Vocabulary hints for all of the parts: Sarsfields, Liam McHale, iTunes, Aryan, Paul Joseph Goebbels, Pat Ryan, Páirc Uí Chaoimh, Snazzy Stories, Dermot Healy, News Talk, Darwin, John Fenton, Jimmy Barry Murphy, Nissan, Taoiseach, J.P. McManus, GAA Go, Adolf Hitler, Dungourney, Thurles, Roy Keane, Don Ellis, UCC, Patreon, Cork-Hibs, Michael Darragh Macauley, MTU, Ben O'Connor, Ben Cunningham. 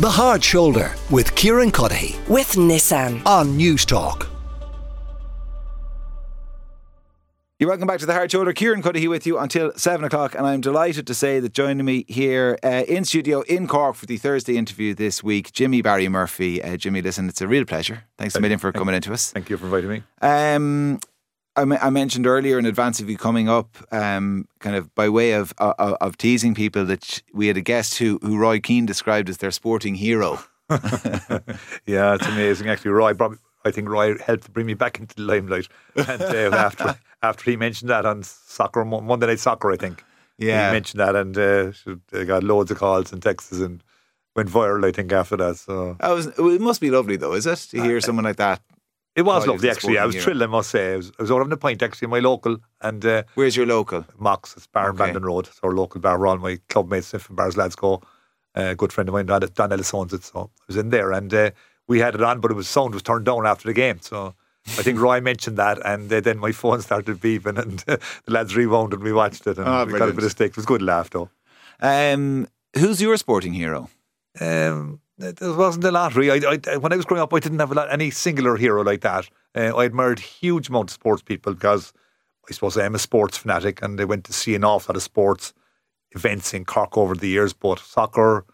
The Hard Shoulder with Kieran Cuddihy with Nissan on News Talk. You're welcome back to The Hard Shoulder. Kieran Cuddihy with you until 7 o'clock, and I'm delighted to say that joining me here in studio in Cork for the Thursday interview this week, Jimmy Barry Murphy. Jimmy, listen, it's a real pleasure. Thanks a million for coming into us. Thank you for inviting me. I mentioned earlier in advance of you coming up, kind of by way of teasing people, that we had a guest who Roy Keane described as their sporting hero. Yeah, it's amazing. Actually, Roy helped bring me back into the limelight. And after he mentioned that on soccer, Monday Night Soccer, I think. Yeah. He mentioned that, and I got loads of calls and texts and went viral, I think, after that. So it must be lovely, though, is it? To hear someone like that. It was lovely, actually. I was thrilled, I must say. I was out having a pint, actually, in my local. And where's your local? Mox, it's Bar and Bandon Road. It's our local bar. We're all my club mates, St. Finbarr's lads go. A good friend of mine, Don Ellis, owns it. So I was in there, and we had it on, but sound was turned down after the game. So I think Roy mentioned that, and then my phone started beeping, and the lads rewound and we watched it, and we got a bit of stick. It was a good laugh, though. Who's your sporting hero? There wasn't a lot, really. When I was growing up, I didn't have any singular hero like that. I admired huge amounts of sports people, because I suppose I am a sports fanatic, and I went to see an awful lot of sports events in Cork over the years, both soccer,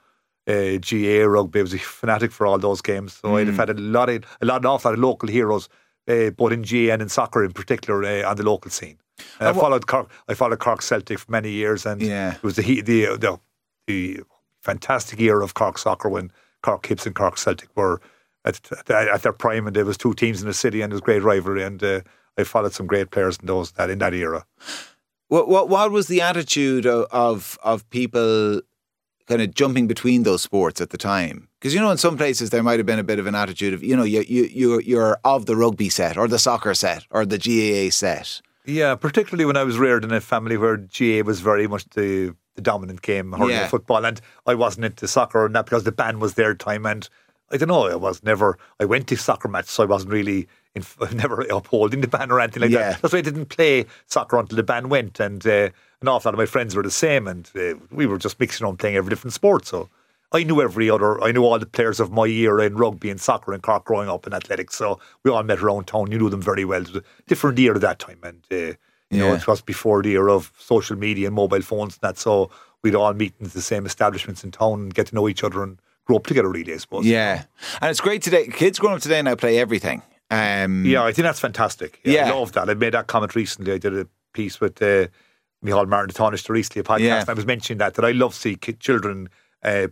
GA, rugby. I was a fanatic for all those games. So I'd have had an awful lot of local heroes, both in GA and in soccer in particular, on the local scene. I followed Cork Celtic for many years, and it was the fantastic era of Cork soccer when Cork-Hibs and Cork Celtic were at their prime, and there was two teams in the city, and there was great rivalry, and I followed some great players in that era. What was the attitude of people kind of jumping between those sports at the time? Because, in some places there might have been a bit of an attitude of, you're of the rugby set or the soccer set or the GAA set. Yeah, particularly when I was reared in a family where GAA was very much the dominant game, hurling and football, and I wasn't into soccer and that, because the ban was their time, and I don't know, I went to soccer matches, so I wasn't really never upholding the ban or anything like that. That's why I didn't play soccer until the ban went, and an awful lot of my friends were the same, and we were just mixing on, playing every different sport. So I knew all the players of my year in rugby and soccer and Cork growing up in athletics, so we all met around town. You knew them very well. It was a different year at that time, and it was before the era of social media and mobile phones and that, so we'd all meet in the same establishments in town and get to know each other and grow up together, really, I suppose. Yeah. And it's great today. Kids growing up today now play everything. I think that's fantastic. I love that. I made that comment recently. I did a piece with Micheál Martin, the Taoiseach, recently, a podcast, and I was mentioning that I love to see children,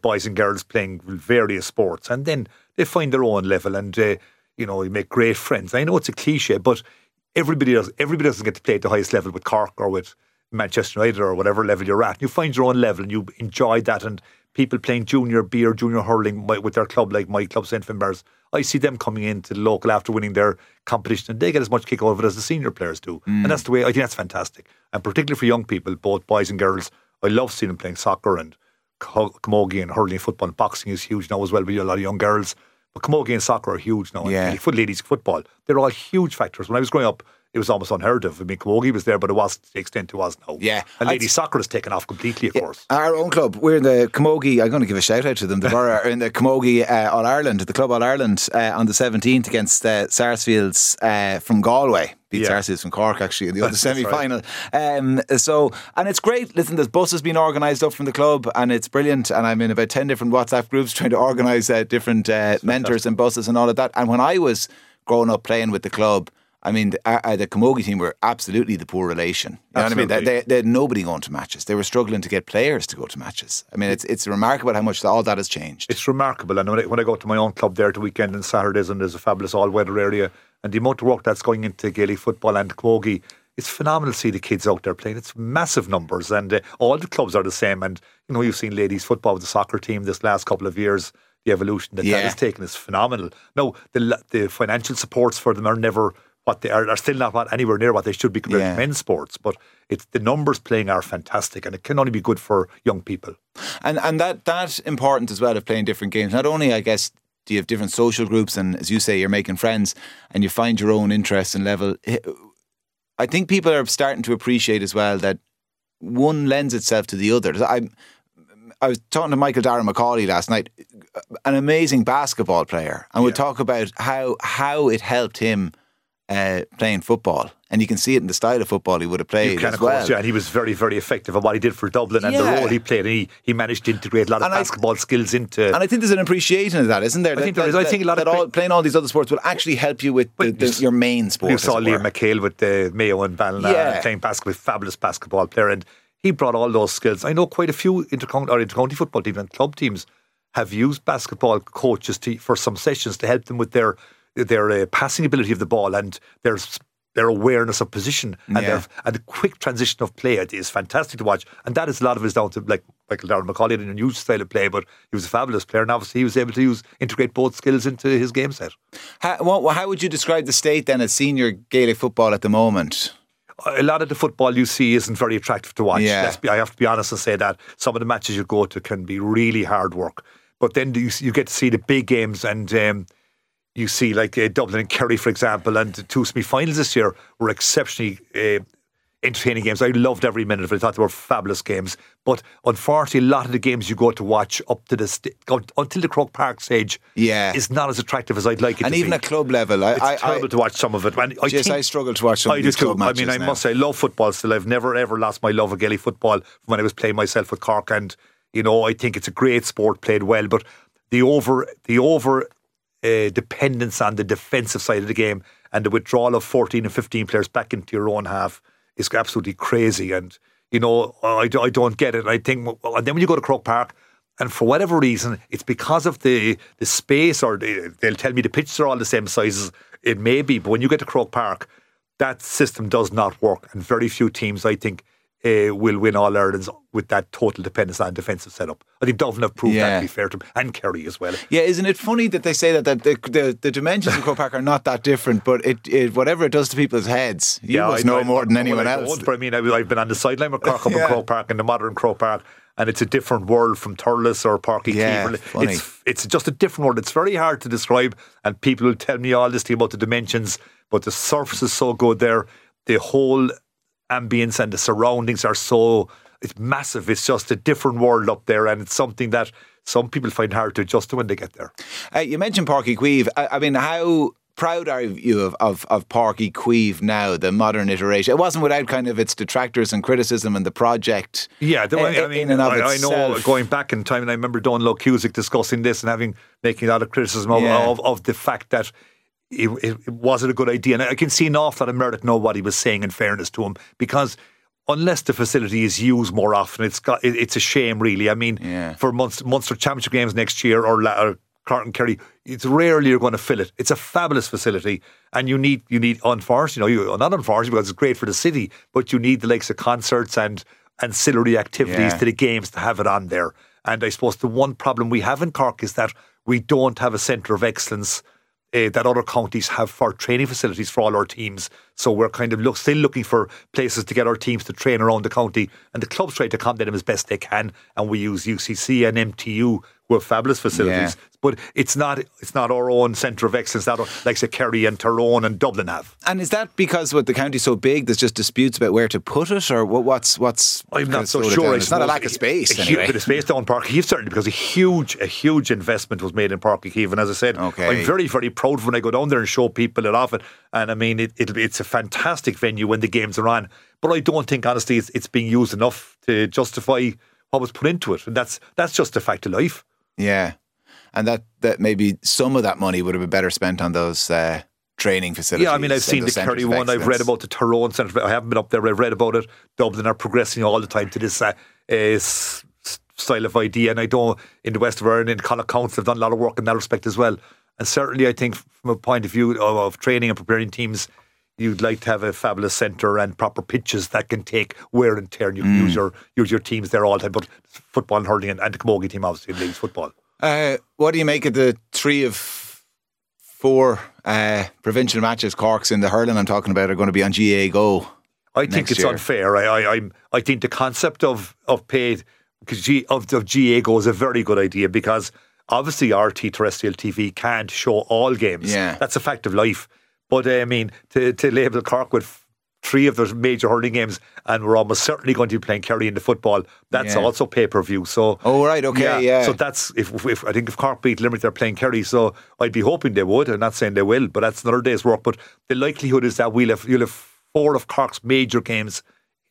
boys and girls, playing various sports, and then they find their own level, and, you make great friends. I know it's a cliche, but everybody doesn't get to play at the highest level with Cork or with Manchester United or whatever level you're at. You find your own level and you enjoy that, and people playing junior B or junior hurling with their club, like my club, St. Finbarr's, I see them coming into the local after winning their competition, and they get as much kick out of it as the senior players do. And that's the way, I think that's fantastic. And particularly for young people, both boys and girls, I love seeing them playing soccer, and camogie and hurling, football, and boxing is huge now as well. We have a lot of young girls. But camogie and soccer are huge now. Yeah. And ladies football, they're all huge factors. When I was growing up, it was almost unheard of. I mean, camogie was there, but it wasn't to the extent it was now. Yeah. And ladies soccer has taken off completely, of course. Our own club, we're in the camogie, I'm going to give a shout out to them, in the camogie All-Ireland, the club All-Ireland on the 17th against Sarsfields from Galway. Beat Sarsfields from Cork, actually, in the other semi-final. Right. And it's great. Listen, this bus has been organised up from the club, and it's brilliant. And I'm in about 10 different WhatsApp groups trying to organise different mentors and buses and all of that. And when I was growing up playing with the club, I mean, the camogie team were absolutely the poor relation. You know what I mean? They had nobody going to matches. They were struggling to get players to go to matches. I mean, it's remarkable how much all that has changed. It's remarkable. And when I go to my own club there at the weekend and Saturdays, and there's a fabulous all-weather area, and the amount of work that's going into Gaelic football and camogie, it's phenomenal to see the kids out there playing. It's massive numbers, and all the clubs are the same. And, you've seen ladies football with the soccer team this last couple of years. The evolution that has taken is phenomenal. No, the financial supports for them are never... But they are still not anywhere near what they should be compared to men's sports. But it's the numbers playing are fantastic, and it can only be good for young people. And that's important as well, of playing different games. Not only, I guess, do you have different social groups, and as you say, you're making friends, and you find your own interests and level. I think people are starting to appreciate as well that one lends itself to the other. I was talking to Michael Darragh Macauley last night. an amazing basketball player, and we'll talk about how it helped him playing football. And you can see it in the style of football he would have played as well. And he was very, very effective at what he did for Dublin and the role he played. And he managed to integrate a lot of basketball skills into... And I think there's an appreciation of that, isn't there? I think playing all these other sports will actually help you with your main sport. You saw Liam McHale with Mayo and Ballina playing basketball, fabulous basketball player, and he brought all those skills. I know quite a few intercounty football teams and club teams have used basketball coaches for some sessions to help them with their passing ability of the ball and their awareness of position and the quick transition of play. It is fantastic to watch, and that is a lot of it is down to like Michael Darragh Macauley and a new style of play, but he was a fabulous player, and obviously he was able to integrate both skills into his game set. How would you describe the state then of senior Gaelic football at the moment? A lot of the football you see isn't very attractive to watch. I have to be honest and say that some of the matches you go to can be really hard work, but then you get to see the big games, and you see, like Dublin and Kerry, for example, and the two semi-finals this year were exceptionally entertaining games. I loved every minute of it. I thought they were fabulous games. But unfortunately, a lot of the games you go to watch up to until the Croke Park stage is not as attractive as I'd like it to be. And even at club level, it's terrible to watch some of it. I struggle to watch some of these club matches. I must say, I love football still. I've never, ever lost my love of Gaelic football from when I was playing myself with Cork. And, you know, I think it's a great sport played well. But the dependence on the defensive side of the game and the withdrawal of 14 and 15 players back into your own half is absolutely crazy, and you know I don't get it. And then when you go to Croke Park, and for whatever reason, it's because of the space, or they'll tell me the pitches are all the same sizes. It may be, but when you get to Croke Park, that system does not work, and very few teams, I think, will win All Ireland's with that total dependence on defensive setup. I think Dublin have proved that, to be fair to them, and Kerry as well. Yeah, isn't it funny that they say that the dimensions of Croke Park are not that different, but it whatever it does to people's heads, you must know more than anyone else. But I mean, I've been on the sideline with Cork up in Croke Park, in the modern Croke Park, and it's a different world from Thurles or Páirc Uí Chaoimh. It's just a different world. It's very hard to describe, and people will tell me all this thing about the dimensions, but the surface is so good there. The whole ambience and the surroundings are so, it's massive. It's just a different world up there, and it's something that some people find hard to adjust to when they get there. You mentioned Páirc Uí Chaoimh. I mean, how proud are you of Páirc Uí Chaoimh now, the modern iteration? It wasn't without kind of its detractors and criticism and the project. Yeah, I know, going back in time, and I remember Dónal Óg Cusack discussing this and making a lot of criticism of the fact that it wasn't a good idea, and I can see an awful lot of merit in what he was saying, in fairness to him, because unless the facility is used more often, it's a shame, really. I mean, for Munster Championship games next year or Cork and Kerry, it's rarely you're going to fill it. It's a fabulous facility, and you need unfortunately, not unfortunately, because it's great for the city, but you need the likes of concerts and ancillary activities to the games to have it on there. And I suppose the one problem we have in Cork is that we don't have a centre of excellence that other counties have for training facilities for all our teams. So we're kind of still looking for places to get our teams to train around the county, and the clubs try to accommodate them as best they can, and we use UCC and MTU, who have fabulous facilities, but it's not our own centre of excellence that like say Kerry and Tyrone and Dublin have. And is that because the county's so big there's just disputes about where to put it, or what's I'm not so sure. It's not a lack of space anyway. A bit of space down Páirc Uí Chaoimh, certainly, because a huge investment was made in Páirc Uí Chaoimh, and as I said, I'm very, very proud when I go down there and show people it often, and I mean it's a fantastic venue when the games are on, but I don't think honestly it's being used enough to justify what was put into it, and that's just a fact of life. Yeah, and that maybe some of that money would have been better spent on those training facilities. Yeah, I mean, I've seen the Kerry one, I've read about the Tyrone Centre, I haven't been up there, I've read about it. Dublin are progressing all the time to this style of idea, and I know in the West of Ireland, in Connacht Council, have done a lot of work in that respect as well. And certainly I think from a point of view of training and preparing teams, you'd like to have a fabulous centre and proper pitches that can take wear and tear, and you can use your teams there all the time. But football and hurling and the Camogie team obviously in leagues football. What do you make of the 3 of 4 provincial matches Cork's in the hurling I'm talking about are going to be on GAA Go? I think it's unfair. I think the concept of GAA Go is a very good idea, because obviously RT terrestrial TV can't show all games. That's a fact of life. But I mean, to label Cork with three of the major hurling games, and we're almost certainly going to be playing Kerry in the football. That's also pay-per-view. So So that's if I think if Cork beat Limerick, they're playing Kerry. So I'd be hoping they would. I'm not saying they will, but that's another day's work. But the likelihood is that you'll have four of Cork's major games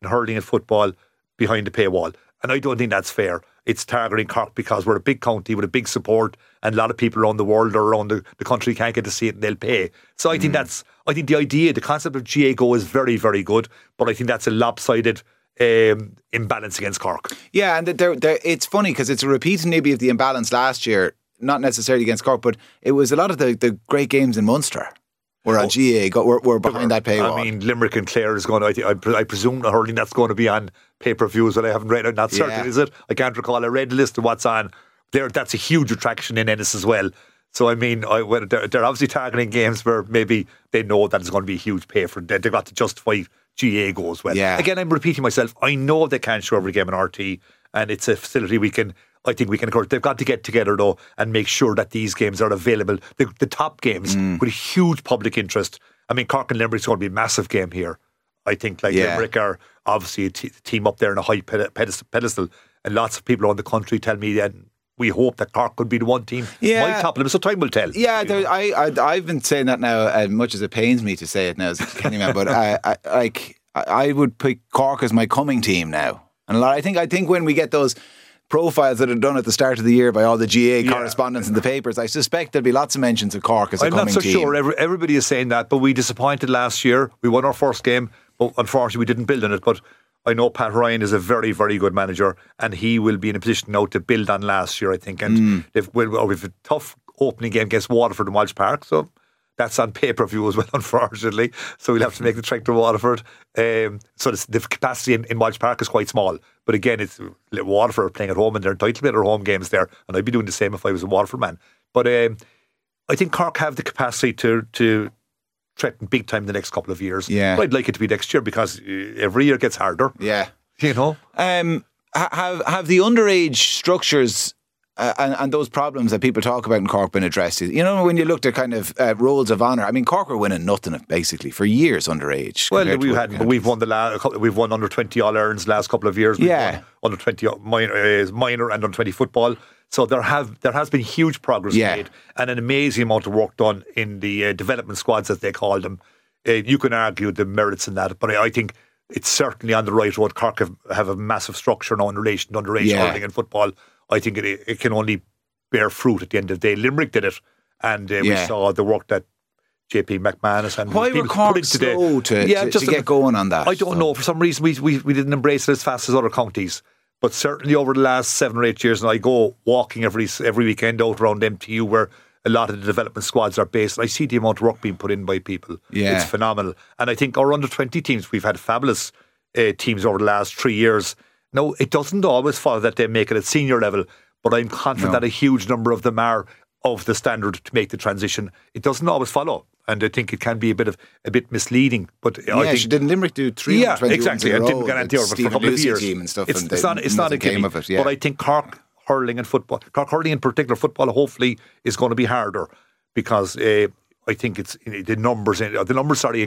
in hurling and football behind the paywall, and I don't think that's fair. It's targeting Cork because we're a big county with a big support, and a lot of people around the world or around the country can't get to see it and they'll pay. So I think I think the idea, the concept of GA Go is very, very good, but I think that's a lopsided imbalance against Cork. Yeah, and it's funny because it's a repeat maybe of the imbalance last year, not necessarily against Cork, but it was a lot of the great games in Munster. We're behind that paywall. I mean, Limerick and Clare is going to, I presume, the hurling that's going to be on pay-per-views, but I haven't read it. Not certain, is it? I can't recall. I read the list of what's on there. That's a huge attraction in Ennis as well. So, I mean, they're obviously targeting games where maybe they know that it's going to be a huge pay for them. They've got to justify GA Go as well. Yeah. Again, I'm repeating myself. I know they can't show every game on RT, and it's a facility I think we can encourage. They've got to get together though and make sure that these games are available. The top games with huge public interest. I mean, Cork and Limerick's going to be a massive game here. I think Limerick are obviously a team up there in a high pedestal, and lots of people around the country tell me that we hope that Cork could be the one team. Yeah. My top limit, so time will tell. Yeah, I've been saying that now, as much as it pains me to say it now as a Kenny man, but I would pick Cork as my coming team now. And I think when we get those profiles that are done at the start of the year by all the GA correspondents in the papers, I suspect there'll be lots of mentions of Cork as a coming team. I'm not so sure. Everybody is saying that, but we disappointed last year. We won our first game, but unfortunately we didn't build on it. But I know Pat Ryan is a very, very good manager, and he will be in a position now to build on last year, I think. And we've a tough opening game against Waterford in Walsh Park, so that's on pay-per-view as well, unfortunately. So we'll have to make the trek to Waterford. So the capacity in Walsh Park is quite small. But again, it's Waterford playing at home and they're entitled to play their home games there. And I'd be doing the same if I was a Waterford man. But I think Cork have the capacity to threaten big time the next couple of years. Yeah. But I'd like it to be next year because every year it gets harder. Yeah. You know? Have the underage structures and those problems that people talk about in Cork been addressed? You know, when you looked at kind of roles of honour, I mean, Cork were winning nothing basically for years underage. Well, we've won we've won under 20 All Irelands the last couple of years. We've won under 20 minor and under 20 football. So there has been huge progress made and an amazing amount of work done in the development squads, as they call them. You can argue the merits in that, but I think it's certainly on the right road. Cork have a massive structure now in relation to underage hurling and football. I think it can only bear fruit at the end of the day. Limerick did it, and we saw the work that J.P. McManus and why were Cork slow to get going on that? I don't know. For some reason, we didn't embrace it as fast as other counties. But certainly over the last 7 or 8 years, and I go walking every weekend out around MTU where a lot of the development squads are based, I see the amount of work being put in by people. Yeah. It's phenomenal. And I think our under-20 teams, we've had fabulous teams over the last 3 years. Now, it doesn't always follow that they make it at senior level, but I'm confident that a huge number of them are of the standard to make the transition. It doesn't always follow, and I think it can be a bit misleading. But I think didn't Limerick do 3 yeah, exactly. I didn't get into for a couple of years. And stuff it's, and it's not, a game of it. Yeah. But I think Cork hurling and football, Cork hurling in particular, football hopefully is going to be harder because I think it's the numbers in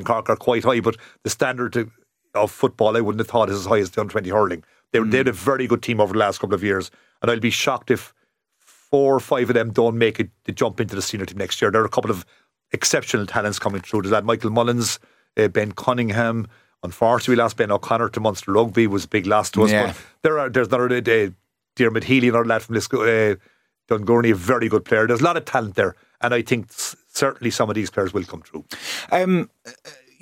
Cork are quite high, but the standard of football I wouldn't have thought is as high as the under-20 hurling. They had a very good team over the last couple of years, and I'll be shocked if 4 or 5 of them don't make it to jump into the senior team next year. There are a couple of exceptional talents coming through. There's that Michael Mullins, Ben Cunningham. Unfortunately, we lost Ben O'Connor to Munster Rugby, was a big loss to us. Yeah. But there's another Dermot Healy, another lad from Dungourney, a very good player. There's a lot of talent there, and I think certainly some of these players will come through.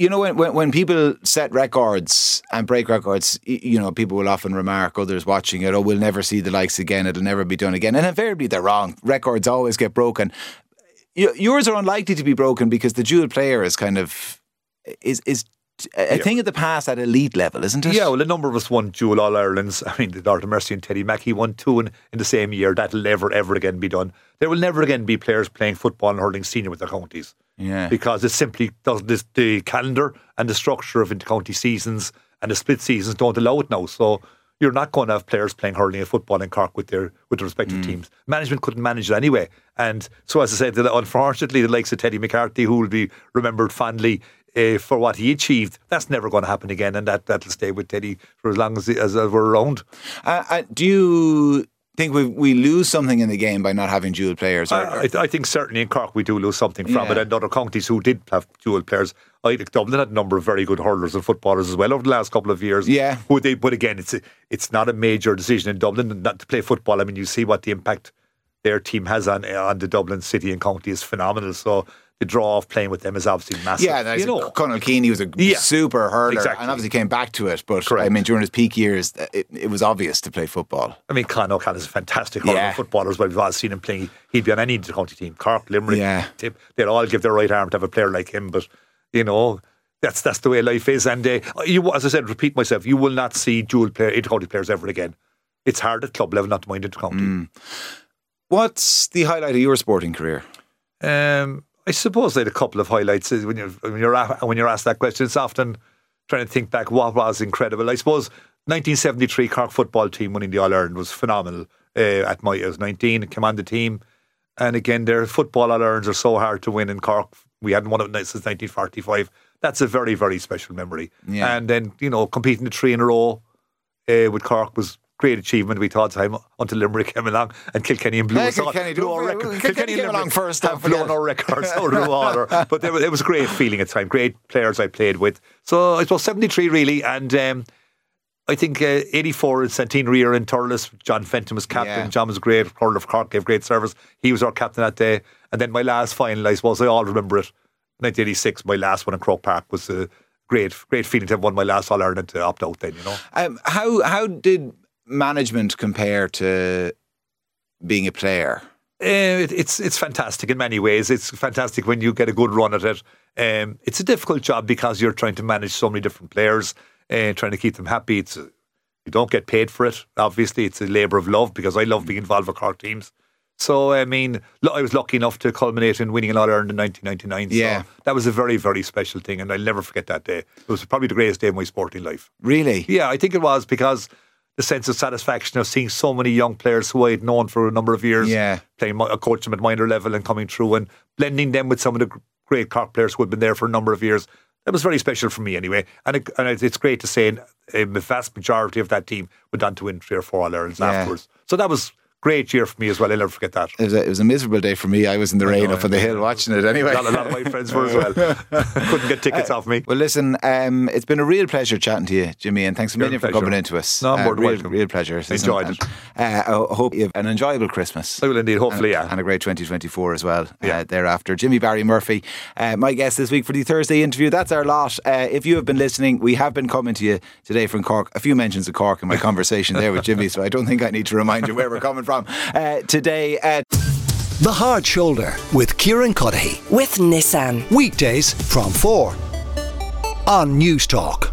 You know, when people set records and break records, you know, people will often remark, others watching it, we'll never see the likes again, it'll never be done again. And invariably they're wrong. Records always get broken. Yours are unlikely to be broken because the dual player is kind of, is a thing of the past at elite level, isn't it? Yeah, well, a number of us won dual All-Irelands. I mean, the Lord of Mercy and Teddy Mackey won 2 in the same year. That'll never, ever again be done. There will never again be players playing football and hurling senior with their counties. Yeah. Because it simply doesn't, the calendar and the structure of inter-county seasons and the split seasons don't allow it now. So you're not going to have players playing hurling and football in Cork with their respective teams. Management couldn't manage it anyway. And so, as I said, unfortunately, the likes of Teddy McCarthy, who will be remembered fondly, for what he achieved. That's never going to happen again, and that'll stay with Teddy for as long as we're around. Do you think we lose something in the game by not having dual players? I think certainly in Cork we do lose something from it, and other counties who did have dual players. I think Dublin had a number of very good hurlers and footballers as well over the last couple of years. Yeah. But again, it's not a major decision in Dublin not to play football. I mean, you see what the impact their team has on the Dublin city and county is phenomenal. So the draw of playing with them is obviously massive. Yeah, you know, Conal Keane, he was a super hurler, exactly, and obviously came back to it. But correct, I mean, during his peak years, it was obvious to play football. I mean, Conal Keane is a fantastic hurler, footballer as well. We've all seen him playing. He'd be on any county team, Cork, Limerick, Tip. They'd all give their right arm to have a player like him. But you know, that's the way life is. And you, as I said, repeat myself, you will not see dual player, inter-county players ever again. It's hard at club level not to mind inter-county. What's the highlight of your sporting career? I suppose I had a couple of highlights. When you're asked that question, it's often trying to think back what was incredible. I suppose 1973 Cork football team winning the All-Ireland was phenomenal. I was 19 and came on the team. And again, their football All-Irelands are so hard to win in Cork. We hadn't won it since 1945. That's a very, very special memory. Yeah. And then, you know, competing the three in a row with Cork was great achievement, we thought, time until Limerick came along and Kilkenny and Kilkenny came along first and blown our records out of the water. But it was a great feeling at the time, great players I played with. So I suppose 73 really, and I think 84 in centenary year in Turles, John Fenton was captain. John was a great hurler of Cork, gave great service. He was our captain that day. And then my last final, I suppose I all remember it, 1986, my last one in Croke Park was a great feeling to have won my last All-Ireland to opt out then, you know. How did management compare to being a player? It's fantastic in many ways. It's fantastic when you get a good run at it. It's a difficult job because you're trying to manage so many different players and trying to keep them happy. You don't get paid for it, obviously. It's a labour of love because I love being involved with Cork teams. So, I mean, I was lucky enough to culminate in winning an All-Ireland in 1999. So that was a very, very special thing, and I'll never forget that day. It was probably the greatest day of my sporting life. Really? Yeah, I think it was, because the sense of satisfaction of seeing so many young players who I had known for a number of years, playing, coaching them at minor level and coming through and blending them with some of the great Cork players who had been there for a number of years. That was very special for me anyway. And it's great to say a vast majority of that team went on to win 3 or 4 All-Irelands afterwards. So that was great year for me as well. I'll never forget that. It was a miserable day for me. I was in the rain up on the hill watching it anyway. A lot of my friends were as well. Couldn't get tickets off me. Well, listen, it's been a real pleasure chatting to you, Jimmy, and thanks a million for coming into us. No, more than welcome. Real pleasure. Enjoyed it. I hope you have an enjoyable Christmas. I will indeed, hopefully, and a great 2024 as well thereafter. Jimmy Barry Murphy, my guest this week for the Thursday interview. That's our lot. If you have been listening, we have been coming to you today from Cork. A few mentions of Cork in my conversation there with Jimmy, so I don't think I need to remind you where we're coming from today. The Hard Shoulder with Kieran Cuddihy with Nissan, weekdays from 4 on News Talk.